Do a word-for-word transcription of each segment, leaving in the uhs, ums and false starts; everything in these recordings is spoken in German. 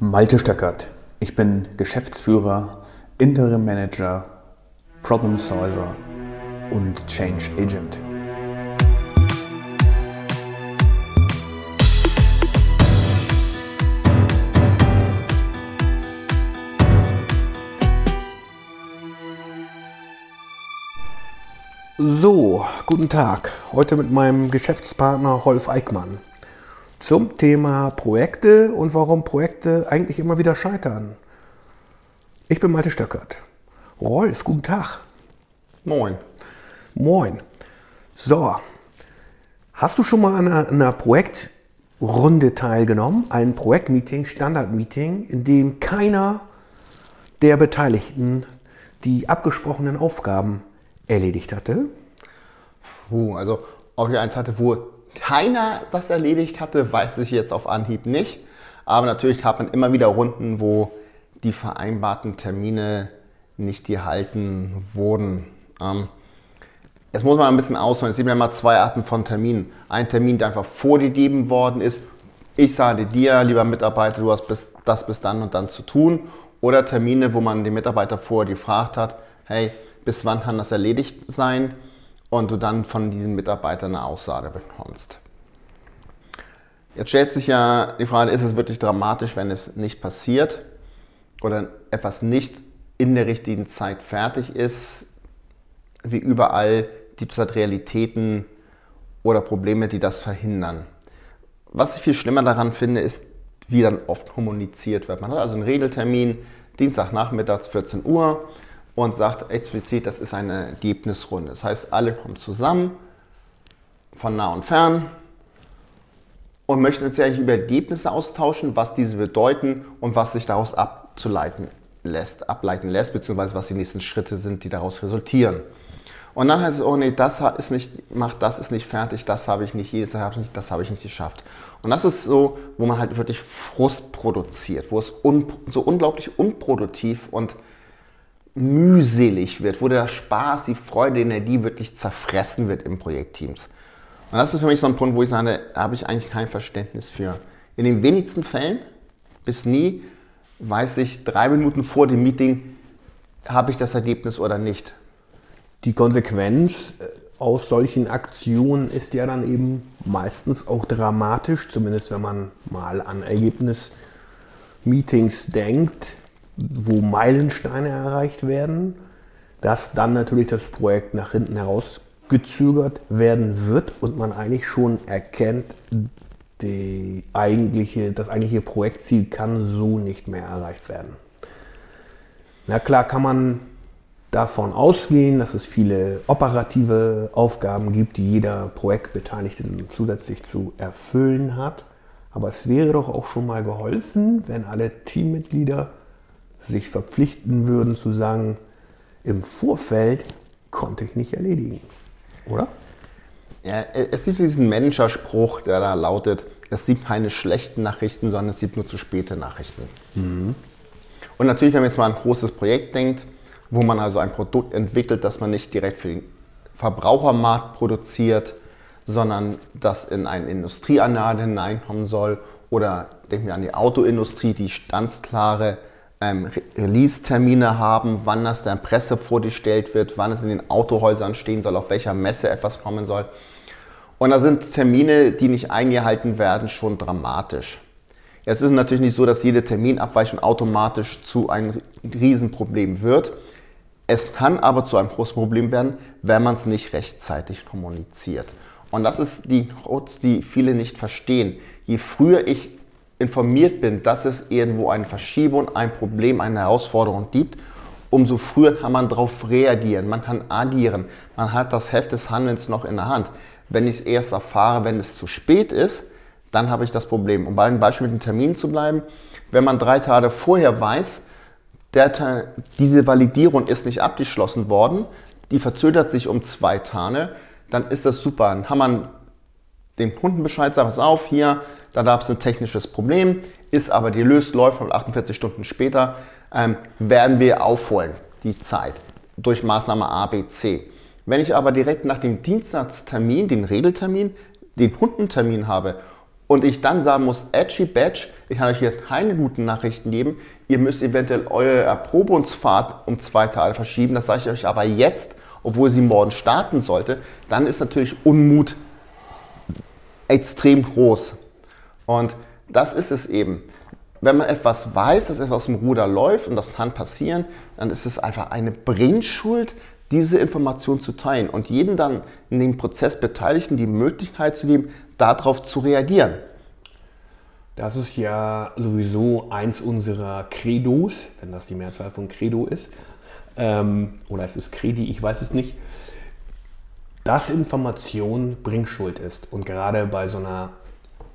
Malte Stöckert. Ich bin Geschäftsführer, Interim Manager, Problem Solver und Change Agent. So, guten Tag. Heute mit meinem Geschäftspartner Rolf Eickmann. Zum Thema Projekte und warum Projekte eigentlich immer wieder scheitern. Ich bin Malte Stöckert. Rolf, guten Tag. Moin. Moin. So, hast du schon mal an einer, einer Projektrunde teilgenommen? Ein Projektmeeting, Standardmeeting, in dem keiner der Beteiligten die abgesprochenen Aufgaben erledigt hatte? Puh, also ob ich eins hatte, wo keiner das erledigt hatte, weiß ich jetzt auf Anhieb nicht. Aber natürlich hat man immer wieder Runden, wo die vereinbarten Termine nicht gehalten wurden. Ähm, jetzt muss man ein bisschen ausholen. Es gibt ja mal zwei Arten von Terminen. Ein Termin, der einfach vorgegeben worden ist. Ich sage dir, lieber Mitarbeiter, du hast bis, das bis dann und dann zu tun. Oder Termine, wo man den Mitarbeiter vorher gefragt hat, hey, bis wann kann das erledigt sein? Und du dann von diesem Mitarbeiter eine Aussage bekommst. Jetzt stellt sich ja die Frage, ist es wirklich dramatisch, wenn es nicht passiert oder etwas nicht in der richtigen Zeit fertig ist? Wie überall gibt es halt Realitäten oder Probleme, die das verhindern. Was ich viel schlimmer daran finde, ist, wie dann oft kommuniziert wird. Man hat also einen Regeltermin, Dienstagnachmittags vierzehn Uhr. Und sagt explizit, das ist eine Ergebnisrunde. Das heißt, alle kommen zusammen, von nah und fern, und möchten uns ja eigentlich über Ergebnisse austauschen, was diese bedeuten und was sich daraus abzuleiten lässt, ableiten lässt, beziehungsweise was die nächsten Schritte sind, die daraus resultieren. Und dann heißt es, oh nee, das ist nicht gemacht, das ist nicht fertig, das habe ich nicht, jedes habe ich nicht, das habe ich nicht geschafft. Und das ist so, wo man halt wirklich Frust produziert, wo es un- so unglaublich unproduktiv und mühselig wird, wo der Spaß, die Freude, die Energie wirklich zerfressen wird im Projektteams. Und das ist für mich so ein Punkt, wo ich sage, da habe ich eigentlich kein Verständnis für. In den wenigsten Fällen, bis nie, weiß ich, drei Minuten vor dem Meeting, habe ich das Ergebnis oder nicht. Die Konsequenz aus solchen Aktionen ist ja dann eben meistens auch dramatisch, zumindest wenn man mal an Ergebnis-Meetings denkt, wo Meilensteine erreicht werden, dass dann natürlich das Projekt nach hinten herausgezögert werden wird und man eigentlich schon erkennt, die eigentliche, das eigentliche Projektziel kann so nicht mehr erreicht werden. Na klar kann man davon ausgehen, dass es viele operative Aufgaben gibt, die jeder Projektbeteiligte zusätzlich zu erfüllen hat. Aber es wäre doch auch schon mal geholfen, wenn alle Teammitglieder sich verpflichten würden zu sagen, im Vorfeld konnte ich nicht erledigen, oder? Ja, es gibt diesen Managerspruch, der da lautet, es gibt keine schlechten Nachrichten, sondern es gibt nur zu späte Nachrichten. Mhm. Und natürlich, wenn man jetzt mal an ein großes Projekt denkt, wo man also ein Produkt entwickelt, das man nicht direkt für den Verbrauchermarkt produziert, sondern das in eine Industrieanlage hineinkommen soll, oder denken wir an die Autoindustrie, die standsklare Ähm, Release-Termine haben, wann das der Presse vorgestellt wird, wann es in den Autohäusern stehen soll, auf welcher Messe etwas kommen soll. Und da sind Termine, die nicht eingehalten werden, schon dramatisch. Jetzt ist es natürlich nicht so, dass jede Terminabweichung automatisch zu einem Riesenproblem wird. Es kann aber zu einem großen Problem werden, wenn man es nicht rechtzeitig kommuniziert. Und das ist die Krux, die viele nicht verstehen. Je früher ich informiert bin, dass es irgendwo eine Verschiebung, ein Problem, eine Herausforderung gibt, umso früher kann man darauf reagieren, man kann agieren, man hat das Heft des Handelns noch in der Hand. Wenn ich es erst erfahre, wenn es zu spät ist, dann habe ich das Problem. Um bei dem Beispiel mit dem Termin zu bleiben, wenn man drei Tage vorher weiß, der, diese Validierung ist nicht abgeschlossen worden, die verzögert sich um zwei Tage, dann ist das super, dann kann man dem Kunden Bescheid sagen, pass auf, hier, da gab es ein technisches Problem, ist aber gelöst, läuft und achtundvierzig Stunden später, ähm, werden wir aufholen, die Zeit, durch Maßnahme A, B, C. Wenn ich aber direkt nach dem Dienstagstermin, den Regeltermin, den Kundentermin habe und ich dann sagen muss, Edgy Badge, ich kann euch hier keine guten Nachrichten geben, ihr müsst eventuell eure Erprobungsfahrt um zwei Tage verschieben, das sage ich euch aber jetzt, obwohl sie morgen starten sollte, dann ist natürlich Unmut extrem groß. Und das ist es eben. Wenn man etwas weiß, dass etwas aus dem Ruder läuft und das kann passieren, dann ist es einfach eine Bringschuld, diese Information zu teilen und jedem dann in dem Prozess Beteiligten die Möglichkeit zu geben, darauf zu reagieren. Das ist ja sowieso eins unserer Credos, wenn das die Mehrzahl von Credo ist, ähm, oder es ist Credi, ich weiß es nicht, dass Information Bringschuld ist und gerade bei so einer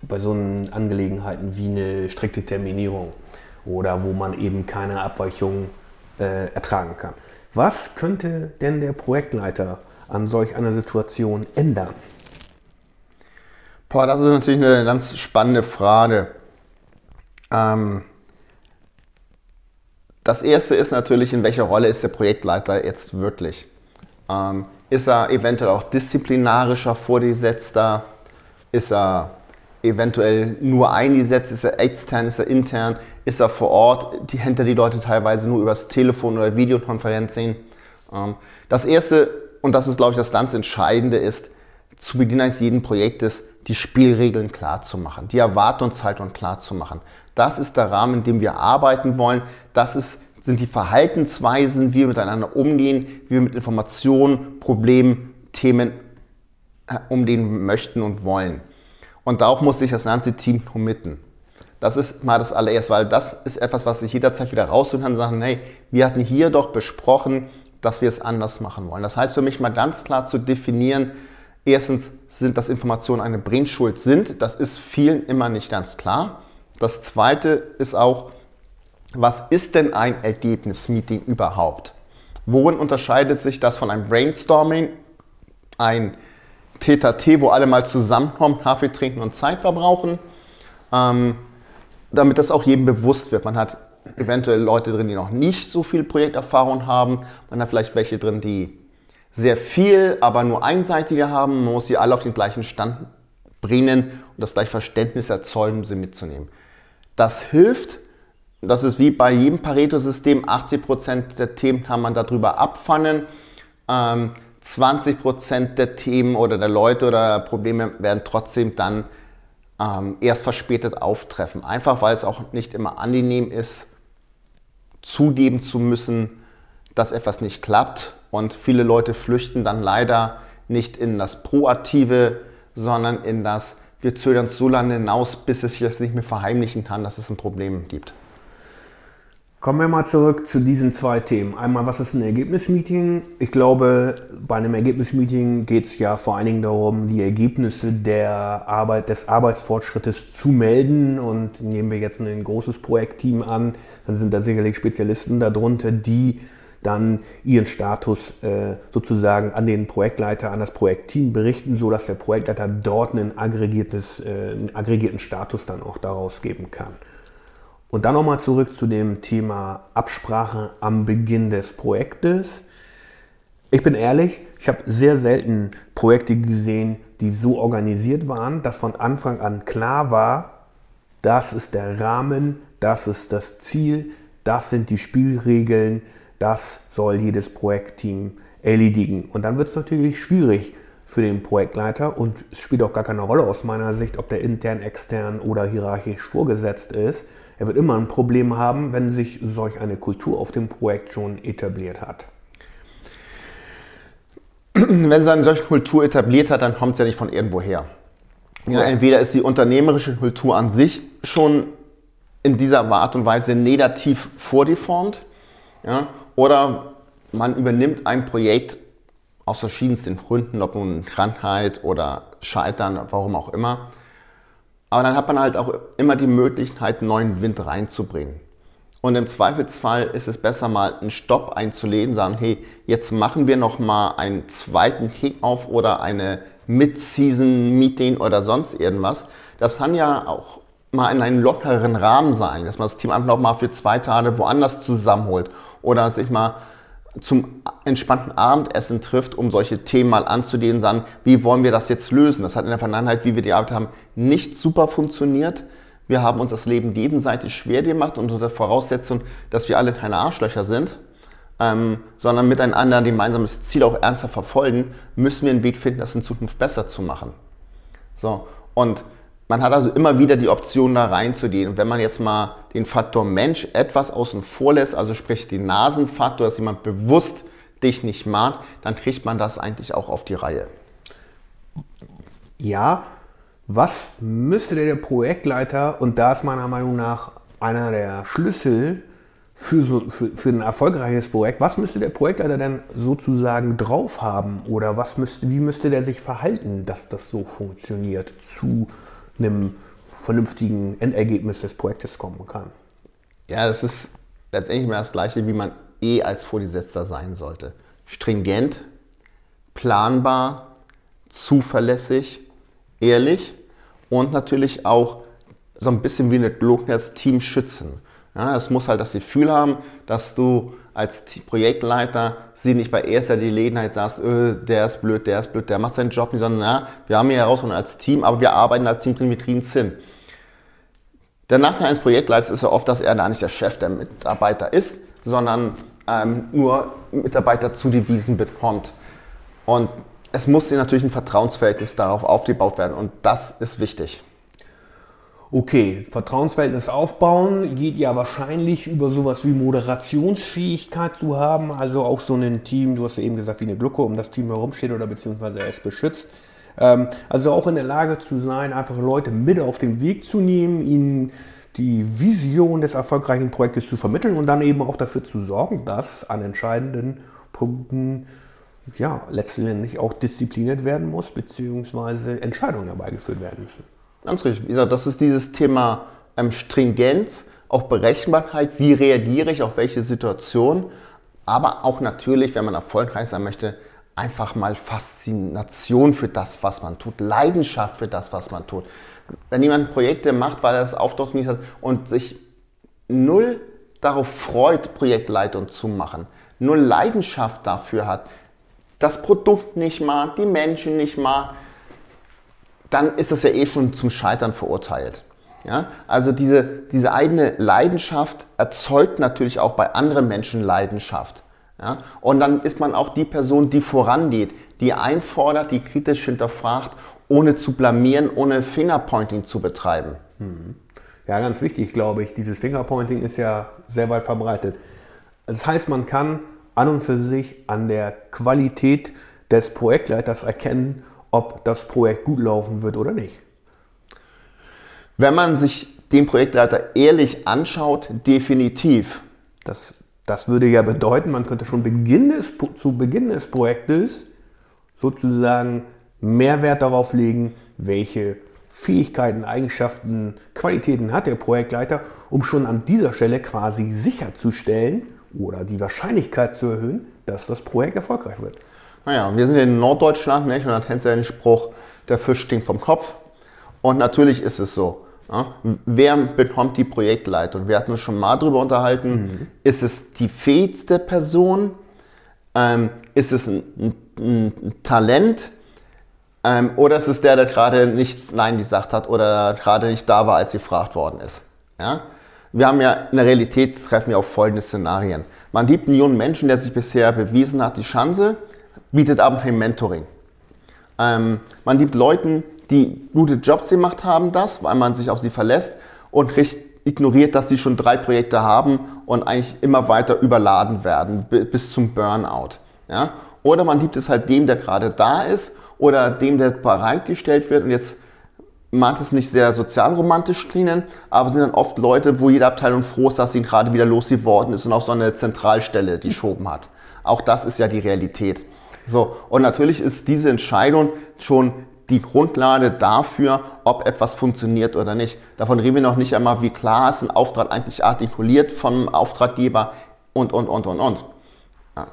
bei so Angelegenheiten wie eine strikte Terminierung oder wo man eben keine Abweichung äh, ertragen kann. Was könnte denn der Projektleiter an solch einer Situation ändern? Boah, das ist natürlich eine ganz spannende Frage. Ähm, das erste ist natürlich, in welcher Rolle ist der Projektleiter jetzt wirklich? Ähm, ist er eventuell auch disziplinarischer Vorgesetzter? Ist er eventuell nur eingesetzt, ist er extern, ist er intern, ist er vor Ort, die hinter die Leute teilweise nur übers Telefon oder Videokonferenz sehen. Das erste, und das ist glaube ich das ganz Entscheidende, ist, zu Beginn eines jeden Projektes die Spielregeln klar zu machen, die Erwartungshaltung klar zu machen. Das ist der Rahmen, in dem wir arbeiten wollen, das ist, sind die Verhaltensweisen, wie wir miteinander umgehen, wie wir mit Informationen, Problemen, Themen umgehen möchten und wollen. Und darauf muss sich das ganze Team committen. Das ist mal das allererste, weil das ist etwas, was ich jederzeit wieder rausholen kann und sagen, hey, wir hatten hier doch besprochen, dass wir es anders machen wollen. Das heißt für mich mal ganz klar zu definieren, erstens sind das Informationen eine Bringschuld sind, das ist vielen immer nicht ganz klar. Das zweite ist auch, was ist denn ein Ergebnismeeting überhaupt? Worin unterscheidet sich das von einem Brainstorming, ein Tete-a-Tete, wo alle mal zusammenkommen, Kaffee trinken und Zeit verbrauchen, ähm, damit das auch jedem bewusst wird. Man hat eventuell Leute drin, die noch nicht so viel Projekterfahrung haben. Man hat vielleicht welche drin, die sehr viel, aber nur einseitige haben. Man muss sie alle auf den gleichen Stand bringen und das gleiche Verständnis erzeugen, um sie mitzunehmen. Das hilft. Das ist wie bei jedem Pareto-System. achtzig Prozent der Themen kann man darüber abfangen. Ähm, zwanzig Prozent der Themen oder der Leute oder Probleme werden trotzdem dann ähm, erst verspätet auftreffen. Einfach weil es auch nicht immer angenehm ist, zugeben zu müssen, dass etwas nicht klappt. Und viele Leute flüchten dann leider nicht in das Proaktive, sondern in das, wir zögern so lange hinaus, bis ich es nicht mehr verheimlichen kann, dass es ein Problem gibt. Kommen wir mal zurück zu diesen zwei Themen. Einmal, was ist ein Ergebnismeeting? Ich glaube, bei einem Ergebnismeeting geht es ja vor allen Dingen darum, die Ergebnisse der Arbeit, des Arbeitsfortschrittes zu melden. Und nehmen wir jetzt ein großes Projektteam an, dann sind da sicherlich Spezialisten darunter, die dann ihren Status äh, sozusagen an den Projektleiter, an das Projektteam berichten, sodass der Projektleiter dort einen, aggregiertes, äh, einen aggregierten Status dann auch daraus geben kann. Und dann nochmal zurück zu dem Thema Absprache am Beginn des Projektes. Ich bin ehrlich, ich habe sehr selten Projekte gesehen, die so organisiert waren, dass von Anfang an klar war, das ist der Rahmen, das ist das Ziel, das sind die Spielregeln, das soll jedes Projektteam erledigen. Und dann wird es natürlich schwierig für den Projektleiter und es spielt auch gar keine Rolle aus meiner Sicht, ob der intern, extern oder hierarchisch vorgesetzt ist. Er wird immer ein Problem haben, wenn sich solch eine Kultur auf dem Projekt schon etabliert hat. Wenn sich eine solche Kultur etabliert hat, dann kommt es ja nicht von irgendwo her. Ja, entweder ist die unternehmerische Kultur an sich schon in dieser Art und Weise negativ vordeformt, ja, oder man übernimmt ein Projekt aus verschiedensten Gründen, ob nun Krankheit oder Scheitern, warum auch immer. Aber dann hat man halt auch immer die Möglichkeit, neuen Wind reinzubringen. Und im Zweifelsfall ist es besser, mal einen Stopp einzulegen, sagen, hey, jetzt machen wir nochmal einen zweiten Kick-Off oder eine Mid-Season-Meeting oder sonst irgendwas. Das kann ja auch mal in einem lockeren Rahmen sein, dass man das Team einfach nochmal für zwei Tage woanders zusammenholt oder sich mal zum entspannten Abendessen trifft, um solche Themen mal anzugehen, sagen, wie wollen wir das jetzt lösen? Das hat in der Vergangenheit, wie wir die Arbeit haben, nicht super funktioniert. Wir haben uns das Leben gegenseitig schwer gemacht und unter der Voraussetzung, dass wir alle keine Arschlöcher sind, ähm, sondern miteinander ein gemeinsames Ziel auch ernsthaft verfolgen, müssen wir einen Weg finden, das in Zukunft besser zu machen. So, und man hat also immer wieder die Option, da reinzugehen. Und wenn man jetzt mal den Faktor Mensch etwas außen vor lässt, also sprich den Nasenfaktor, dass jemand bewusst dich nicht mahnt, dann kriegt man das eigentlich auch auf die Reihe. Ja, was müsste der Projektleiter, und da ist meiner Meinung nach einer der Schlüssel für, so, für, für ein erfolgreiches Projekt, was müsste der Projektleiter denn sozusagen drauf haben? Oder was müsste, wie müsste der sich verhalten, dass das so funktioniert, zu einem vernünftigen Endergebnis des Projektes kommen kann? Ja, das ist letztendlich mehr das Gleiche, wie man eh als Vorgesetzter sein sollte. Stringent, planbar, zuverlässig, ehrlich und natürlich auch so ein bisschen wie eine Glockner das Team schützen. Ja, das muss halt das Gefühl haben, dass du als Projektleiter sie nicht bei erster Gelegenheit sagst, öh, der ist blöd, der ist blöd, der macht seinen Job nicht, sondern na, wir haben hier Herausforderungen als Team, aber wir arbeiten als Team drin, wir kriegen es hin. Der Nachteil eines Projektleiters ist ja oft, dass er da nicht der Chef der Mitarbeiter ist, sondern ähm, nur Mitarbeiter zugewiesen bekommt. Und es muss natürlich ein Vertrauensverhältnis darauf aufgebaut werden und das ist wichtig. Okay, Vertrauensverhältnis aufbauen geht ja wahrscheinlich über sowas wie Moderationsfähigkeit zu haben, also auch so ein Team, du hast ja eben gesagt, wie eine Glucke um das Team herumsteht oder beziehungsweise es beschützt. Also auch in der Lage zu sein, einfach Leute mit auf den Weg zu nehmen, ihnen die Vision des erfolgreichen Projektes zu vermitteln und dann eben auch dafür zu sorgen, dass an entscheidenden Punkten ja letztendlich auch diszipliniert werden muss, beziehungsweise Entscheidungen herbeigeführt werden müssen. Ganz richtig. Wie gesagt, das ist dieses Thema ähm, Stringenz, auch Berechenbarkeit, wie reagiere ich auf welche Situation, aber auch natürlich, wenn man erfolgreich sein möchte, einfach mal Faszination für das, was man tut, Leidenschaft für das, was man tut. Wenn jemand Projekte macht, weil er es aufdrucksmäßig hat und sich null darauf freut, Projektleitung zu machen, null Leidenschaft dafür hat, das Produkt nicht mag, die Menschen nicht mag, dann ist das ja eh schon zum Scheitern verurteilt. Ja? Also diese, diese eigene Leidenschaft erzeugt natürlich auch bei anderen Menschen Leidenschaft. Ja? Und dann ist man auch die Person, die vorangeht, die einfordert, die kritisch hinterfragt, ohne zu blamieren, ohne Fingerpointing zu betreiben. Hm. Ja, ganz wichtig, glaube ich. Dieses Fingerpointing ist ja sehr weit verbreitet. Das heißt, man kann an und für sich an der Qualität des Projektleiters erkennen, ob das Projekt gut laufen wird oder nicht. Wenn man sich den Projektleiter ehrlich anschaut, definitiv. Das, das würde ja bedeuten, man könnte schon Beginn des, zu Beginn des Projektes sozusagen Mehrwert darauf legen, welche Fähigkeiten, Eigenschaften, Qualitäten hat der Projektleiter, um schon an dieser Stelle quasi sicherzustellen oder die Wahrscheinlichkeit zu erhöhen, dass das Projekt erfolgreich wird. Naja, wir sind ja in Norddeutschland, nicht? Und dann kennst du ja den Spruch, der Fisch stinkt vom Kopf. Und natürlich ist es so. Ja? Wer bekommt die Projektleitung? Wir hatten uns schon mal drüber unterhalten. Mhm. Ist es die fähigste Person? Ähm, ist es ein, ein, ein Talent? Ähm, oder ist es der, der gerade nicht Nein gesagt hat oder gerade nicht da war, als sie gefragt worden ist? Ja? Wir haben ja in der Realität, treffen wir auf folgende Szenarien. Man gibt einen jungen Menschen, der sich bisher bewiesen hat, die Chance, bietet aber kein Mentoring. Ähm, man gibt Leuten, die gute Jobs gemacht haben, das, weil man sich auf sie verlässt und kriegt, ignoriert, dass sie schon drei Projekte haben und eigentlich immer weiter überladen werden bis zum Burnout. Ja? Oder man gibt es halt dem, der gerade da ist oder dem, der bereitgestellt wird und jetzt mag es nicht sehr sozialromantisch klingen, aber sind dann oft Leute, wo jede Abteilung froh ist, dass sie gerade wieder losgeworden ist und auf so eine Zentralstelle geschoben hat. Auch das ist ja die Realität. So, und natürlich ist diese Entscheidung schon die Grundlage dafür, ob etwas funktioniert oder nicht. Davon reden wir noch nicht einmal, wie klar ist ein Auftrag eigentlich artikuliert vom Auftraggeber und, und, und, und, und. Ja.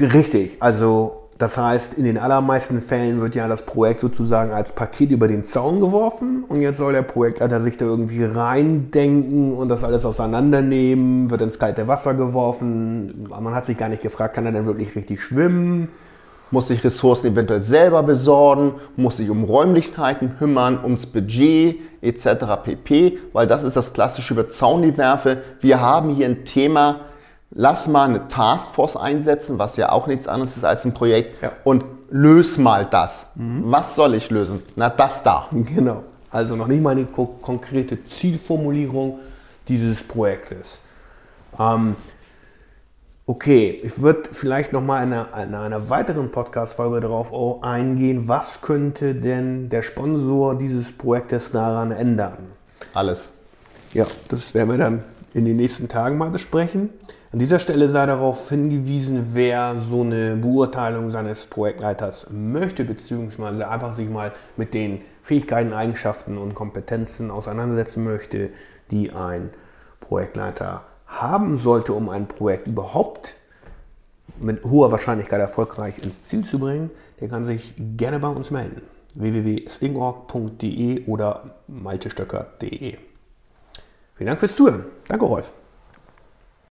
Richtig, also Das heißt, in den allermeisten Fällen wird ja das Projekt sozusagen als Paket über den Zaun geworfen und jetzt soll der Projektleiter sich da irgendwie reindenken und das alles auseinandernehmen, wird ins kalte Wasser geworfen, man hat sich gar nicht gefragt, kann er denn wirklich richtig schwimmen, muss sich Ressourcen eventuell selber besorgen, muss sich um Räumlichkeiten kümmern, ums Budget et cetera pp., weil das ist das klassische über Zaun die Werfe. Wir haben hier ein Thema, lass mal eine Taskforce einsetzen, was ja auch nichts anderes ist als ein Projekt, ja, und löse mal das. Mhm. Was soll ich lösen? Na, das da. Genau. Also noch nicht mal eine ko konkrete Zielformulierung dieses Projektes. Ähm, okay, ich würde vielleicht nochmal in einer, in einer weiteren Podcast-Folge darauf eingehen, was könnte denn der Sponsor dieses Projektes daran ändern? Alles. Ja, das werden wir dann in den nächsten Tagen mal besprechen. An dieser Stelle sei darauf hingewiesen, wer so eine Beurteilung seines Projektleiters möchte, beziehungsweise einfach sich mal mit den Fähigkeiten, Eigenschaften und Kompetenzen auseinandersetzen möchte, die ein Projektleiter haben sollte, um ein Projekt überhaupt mit hoher Wahrscheinlichkeit erfolgreich ins Ziel zu bringen, der kann sich gerne bei uns melden. w w w punkt stingrock punkt de oder malte stöckert punkt de. Vielen Dank fürs Zuhören. Danke, Rolf.